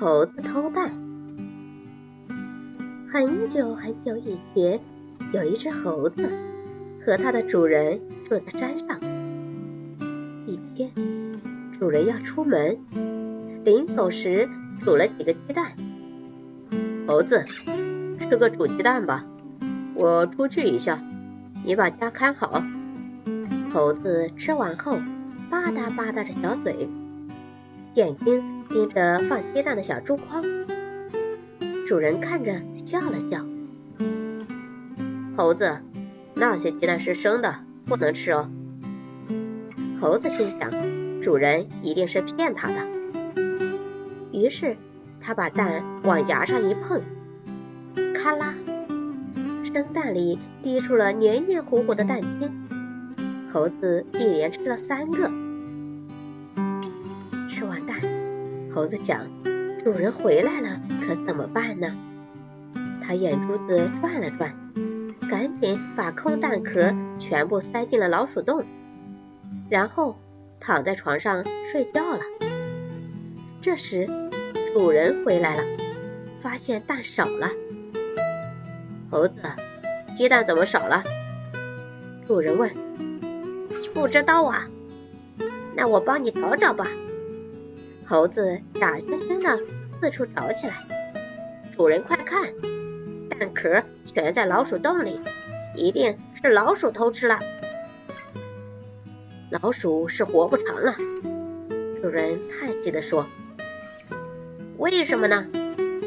猴子偷蛋。很久很久以前，有一只猴子和它的主人住在山上。一天，主人要出门，临走时煮了几个鸡蛋。猴子，吃个煮鸡蛋吧，我出去一下，你把家看好。猴子吃完后，吧嗒吧嗒着小嘴，眼睛盯着放鸡蛋的小猪筐。主人看着笑了笑。猴子，那些鸡蛋是生的，不能吃哦。猴子心想，主人一定是骗他的。于是他把蛋往牙上一碰，咔啦，生蛋里滴出了黏黏糊糊的蛋清。猴子一连吃了3个。吃完蛋，猴子想，主人回来了可怎么办呢？他眼珠子转了转，赶紧把空蛋壳全部塞进了老鼠洞，然后躺在床上睡觉了。这时主人回来了，发现蛋少了。猴子，鸡蛋怎么少了？主人问。不知道啊，那我帮你找找吧。猴子傻星星的四处找起来。主人快看，蛋壳全在老鼠洞里，一定是老鼠偷吃了。老鼠是活不长了，主人叹息地说。为什么呢？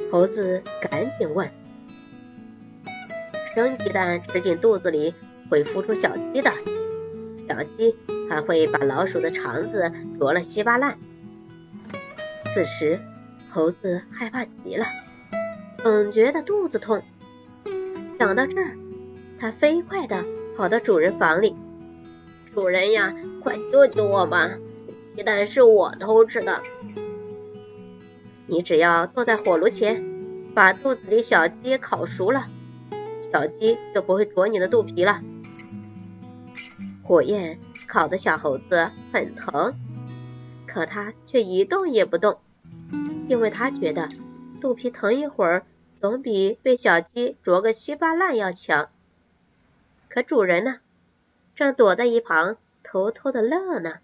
猴子赶紧问。生鸡蛋吃进肚子里会孵出小鸡蛋，小鸡还会把老鼠的肠子啄了稀巴烂。此时猴子害怕极了，总觉得肚子痛。想到这儿，他飞快地跑到主人房里。主人呀，快救救我吧，鸡蛋是我偷吃的。你只要坐在火炉前，把肚子里小鸡烤熟了，小鸡就不会啄你的肚皮了。火焰烤得小猴子很疼，可它却一动也不动，因为它觉得肚皮疼一会儿总比被小鸡啄个稀巴烂要强。可主人呢，正躲在一旁偷偷的乐呢。